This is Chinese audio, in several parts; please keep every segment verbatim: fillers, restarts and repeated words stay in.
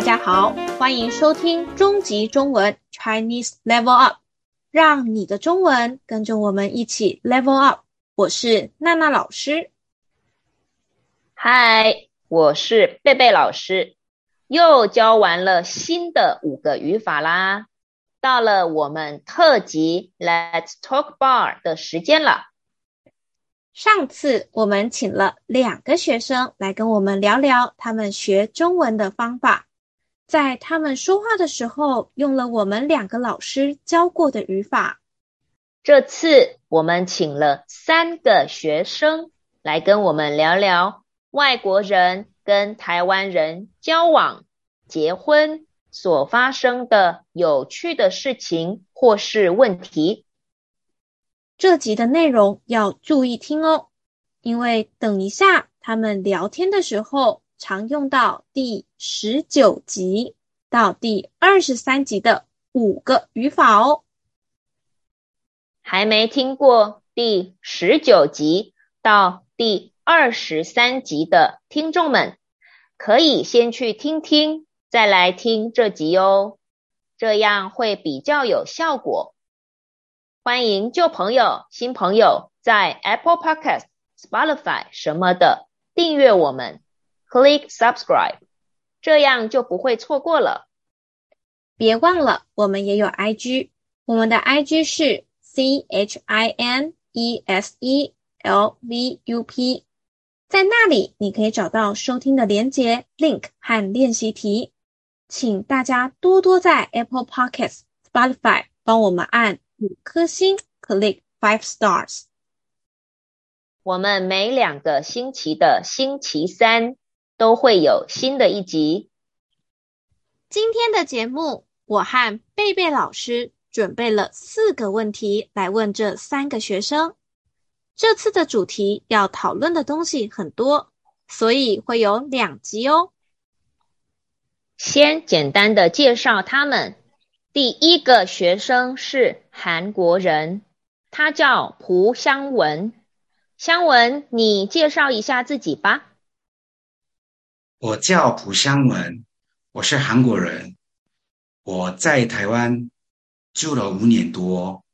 大家好，欢迎收听终极中文 Chinese level up， 让你的中文跟着我们一起 level up。我是娜娜老师。嗨，我是贝贝老师。又教完了新的五个语法啦，到了我们特辑 Let's Talk Bar 的时间了。上次我们请了两个学生来跟我们聊聊他们学中文的方法，在他们说话的时候用了我们两个老师教过的语法。这次我们请了三个学生来跟我们聊聊外国人跟台湾人交往、结婚所发生的有趣的事情或是问题。这集的内容要注意听哦，因为等一下他们聊天的时候常用到第十九集到第二十三集的五个语法哦。还没听过第十九集到第二十三集的听众们，可以先去听听，再来听这集哦，这样会比较有效果。欢迎旧朋友、新朋友在 Apple Podcast、Spotify 什么的订阅我们 ，click subscribe， 这样就不会错过了。别忘了，我们也有 I G， 我们的 I G 是 C H I N E S E L V U P， 在那里你可以找到收听的连结、link 和练习题。请大家多多在 Apple Podcast、Spotify 帮我们按五颗星 click five stars。 我们每两个星期的星期三都会有新的一集。今天的节目，我和贝贝老师准备了四个问题来问这三个学生。这次的主题要讨论的东西很多，所以会有两集哦。先简单的介绍他们。第一个学生是韩国人，他叫朴香文。香文，你介绍一下自己吧。我叫朴香文，我是韩国人，我在台湾住了五年多。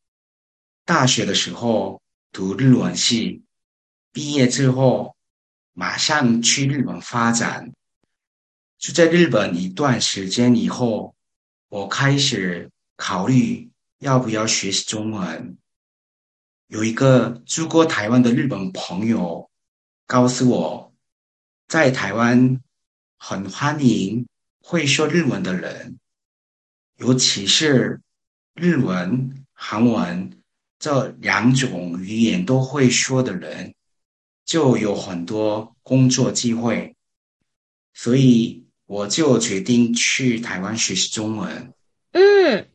大学的时候读日文系，毕业之后马上去日本发展。住在日本一段时间以后，我开始考虑要不要学习中文。有一个住过台湾的日本朋友告诉我，在台湾很欢迎会说日文的人，尤其是日文、韩文这两种语言都会说的人，就有很多工作机会。所以我就决定去台湾学习中文。嗯，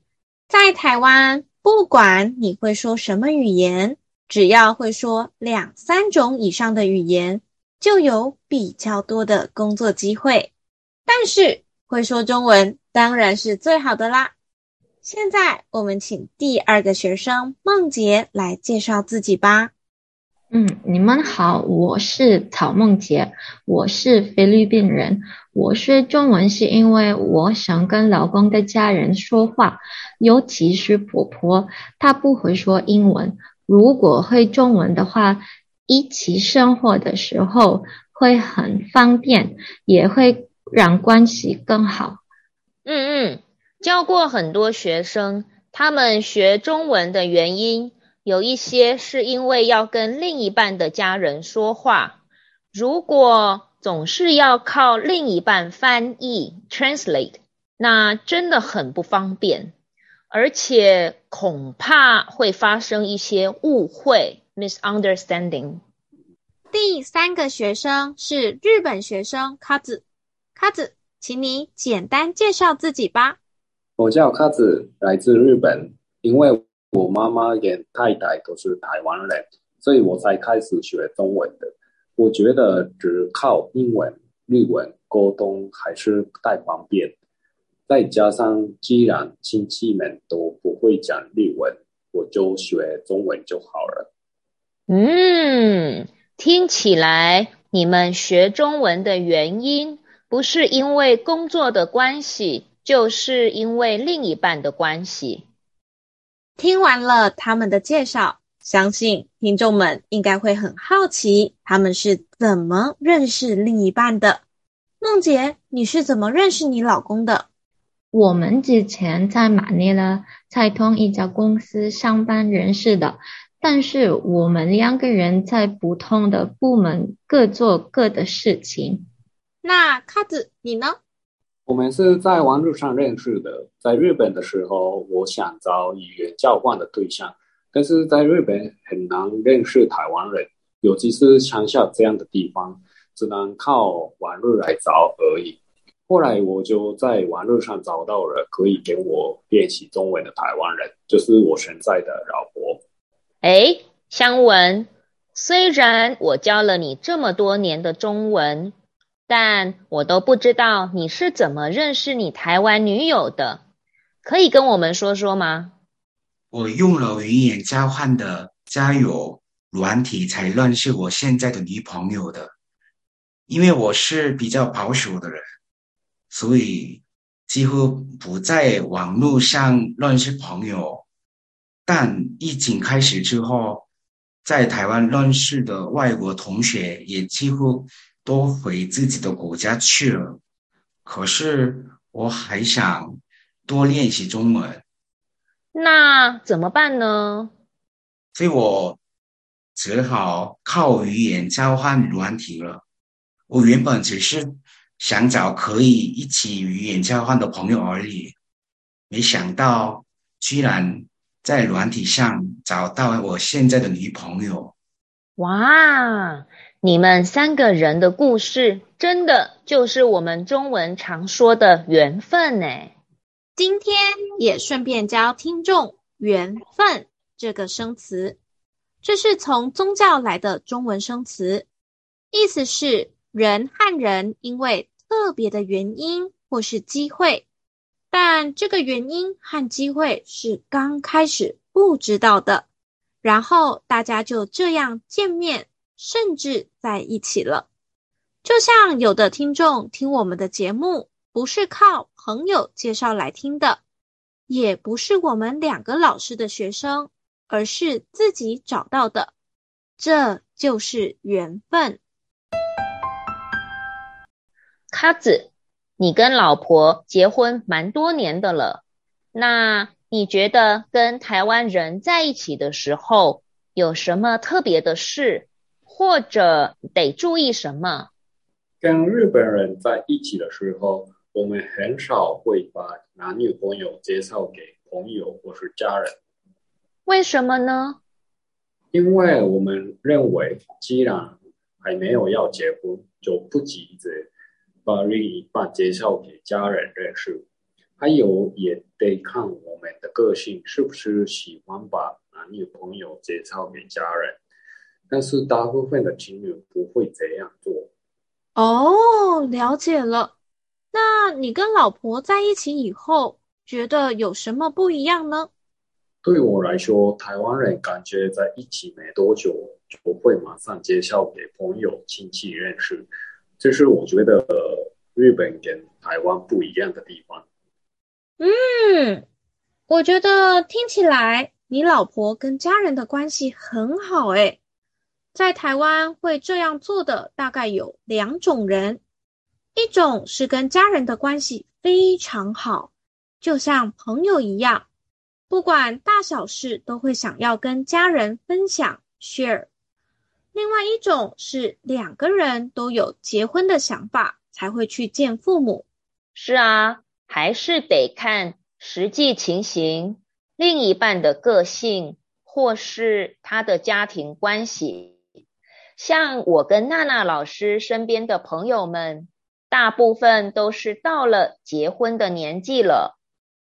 在台湾，不管你会说什么语言，只要会说两三种以上的语言，就有比较多的工作机会。但是，会说中文当然是最好的啦。现在，我们请第二个学生梦洁来介绍自己吧。嗯，你们好，我是曹梦洁，我是菲律宾人。我学中文是因为我想跟老公的家人说话，尤其是婆婆，她不会说英文。如果会中文的话，一起生活的时候会很方便，也会让关系更好。嗯嗯，教过很多学生，他们学中文的原因有一些是因为要跟另一半的家人说话，如果总是要靠另一半翻译 translate， 那真的很不方便，而且恐怕会发生一些误会 misunderstanding。 第三个学生是日本学生 Kazu。 Kazu， 请你简单介绍自己吧。我叫 Kazu， 来自日本，因为我妈妈跟太太都是台湾人，所以我才开始学中文的。我觉得只靠英文、日文沟通还是不太方便，再加上既然亲戚们都不会讲日文，我就学中文就好了。嗯，听起来你们学中文的原因不是因为工作的关系，就是因为另一半的关系。听完了他们的介绍，相信听众们应该会很好奇他们是怎么认识另一半的。孟姐，你是怎么认识你老公的？我们之前在马尼拉在同一家公司上班认识的，但是我们两个人在不同的部门各做各的事情。那卡子，你呢？我们是在网络上认识的。在日本的时候，我想找语言交换的对象，但是在日本很难认识台湾人，尤其是乡下这样的地方，只能靠网络来找而已。后来我就在网络上找到了可以给我练习中文的台湾人，就是我现在的老婆。哎，湘文，虽然我教了你这么多年的中文，但我都不知道你是怎么认识你台湾女友的，可以跟我们说说吗？我用了语言交换的交友软体才认识我现在的女朋友的，因为我是比较保守的人，所以几乎不在网络上认识朋友，但疫情开始之后，在台湾认识的外国同学也几乎都回自己的国家去了。可是我还想多练习中文，那怎么办呢？所以我只好靠语言交换软体了。我原本只是想找可以一起语言交换的朋友而已，没想到居然在软体上找到我现在的女朋友。哇，你们三个人的故事真的就是我们中文常说的缘分耶。今天也顺便教听众缘分这个生词，这是从宗教来的中文生词，意思是人和人因为特别的原因或是机会，但这个原因和机会是刚开始不知道的，然后大家就这样见面甚至在一起了。就像有的听众听我们的节目不是靠朋友介绍来听的，也不是我们两个老师的学生，而是自己找到的，这就是缘分。卡子，你跟老婆结婚蛮多年的了，那你觉得跟台湾人在一起的时候有什么特别的事？或者得注意什么？跟日本人在一起的时候，我们很少会把男女朋友介绍给朋友或是家人。为什么呢？因为我们认为既然还没有要结婚，就不急着把另一半介绍给家人认识。还有也得看我们的个性是不是喜欢把男女朋友介绍给家人，但是大部分的情侣不会这样做。哦，了解了。那你跟老婆在一起以后，觉得有什么不一样呢？对我来说，台湾人感觉在一起没多久，就会马上介绍给朋友、亲戚认识。这是我觉得日本跟台湾不一样的地方。嗯，我觉得听起来你老婆跟家人的关系很好诶。在台湾会这样做的大概有两种人，一种是跟家人的关系非常好，就像朋友一样，不管大小事都会想要跟家人分享 share。 另外一种是两个人都有结婚的想法才会去见父母。是啊，还是得看实际情形，另一半的个性或是他的家庭关系。像我跟娜娜老师身边的朋友们，大部分都是到了结婚的年纪了，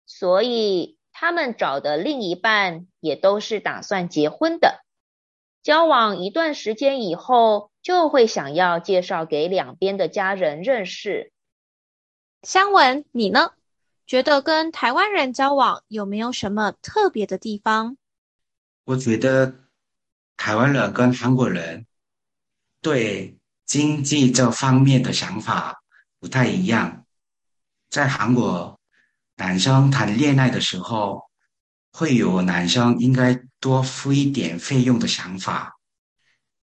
所以他们找的另一半也都是打算结婚的。交往一段时间以后，就会想要介绍给两边的家人认识。湘文，你呢？觉得跟台湾人交往有没有什么特别的地方？我觉得台湾人跟韩国人对经济这方面的想法不太一样。在韩国，男生谈恋爱的时候，会有男生应该多付一点费用的想法。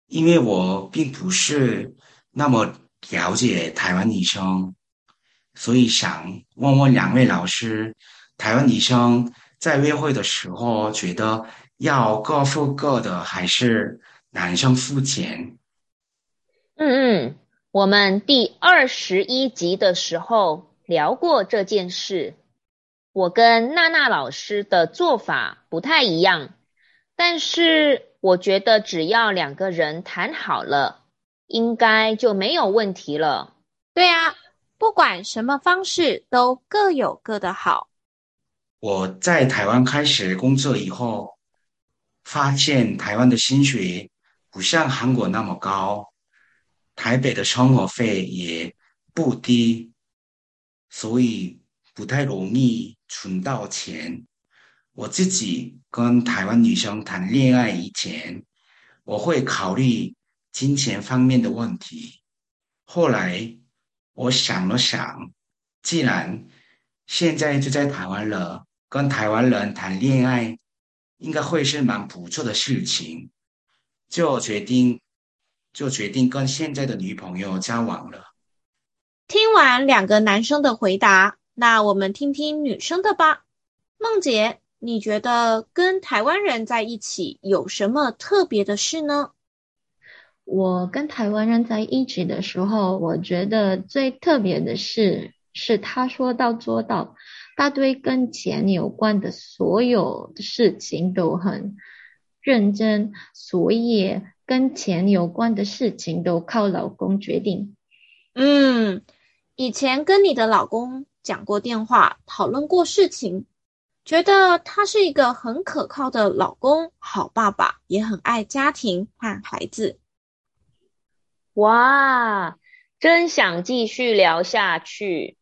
因为我并不是那么了解台湾女生，所以想问问两位老师，台湾女生在约会的时候觉得要各付各的，还是男生付钱？嗯嗯，我们第二十一集的时候聊过这件事，我跟娜娜老师的做法不太一样，但是我觉得只要两个人谈好了，应该就没有问题了。对啊，不管什么方式都各有各的好。我在台湾开始工作以后，发现台湾的薪水不像韩国那么高，台北的生活费也不低，所以不太容易存到钱。我自己跟台湾女生谈恋爱以前，我会考虑金钱方面的问题。后来我想了想，既然现在就在台湾了，跟台湾人谈恋爱应该会是蛮不错的事情，就决定就决定跟现在的女朋友交往了。听完两个男生的回答，那我们听听女生的吧。孟姐，你觉得跟台湾人在一起有什么特别的事呢？我跟台湾人在一起的时候，我觉得最特别的事是他说到做到，他对跟钱有关的所有的事情都很认真，所以跟钱有关的事情都靠老公决定。嗯，以前跟你的老公讲过电话，讨论过事情，觉得他是一个很可靠的老公，好爸爸，也很爱家庭和孩子。哇，真想继续聊下去。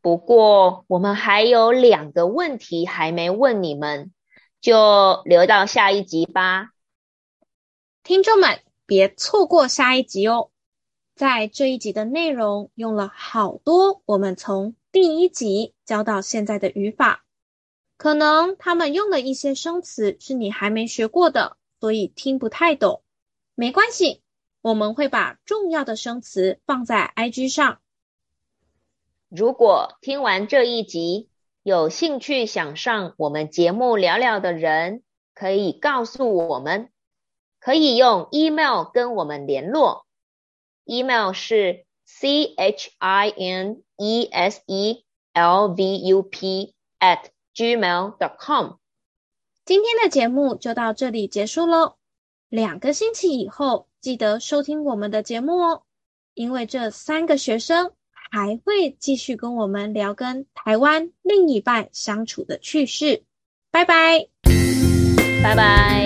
不过我们还有两个问题还没问你们，就留到下一集吧。听众们，别错过下一集哦。在这一集的内容用了好多我们从第一集教到现在的语法，可能他们用了一些生词是你还没学过的，所以听不太懂。没关系，我们会把重要的生词放在 I G 上。如果听完这一集，有兴趣想上我们节目聊聊的人，可以告诉我们，可以用 email 跟我们联络。email 是 c h i n e s e l v u p at gmail dot com。 今天的节目就到这里结束咯。两个星期以后记得收听我们的节目哦，因为这三个学生还会继续跟我们聊跟台湾另一半相处的趣事。拜拜，拜拜。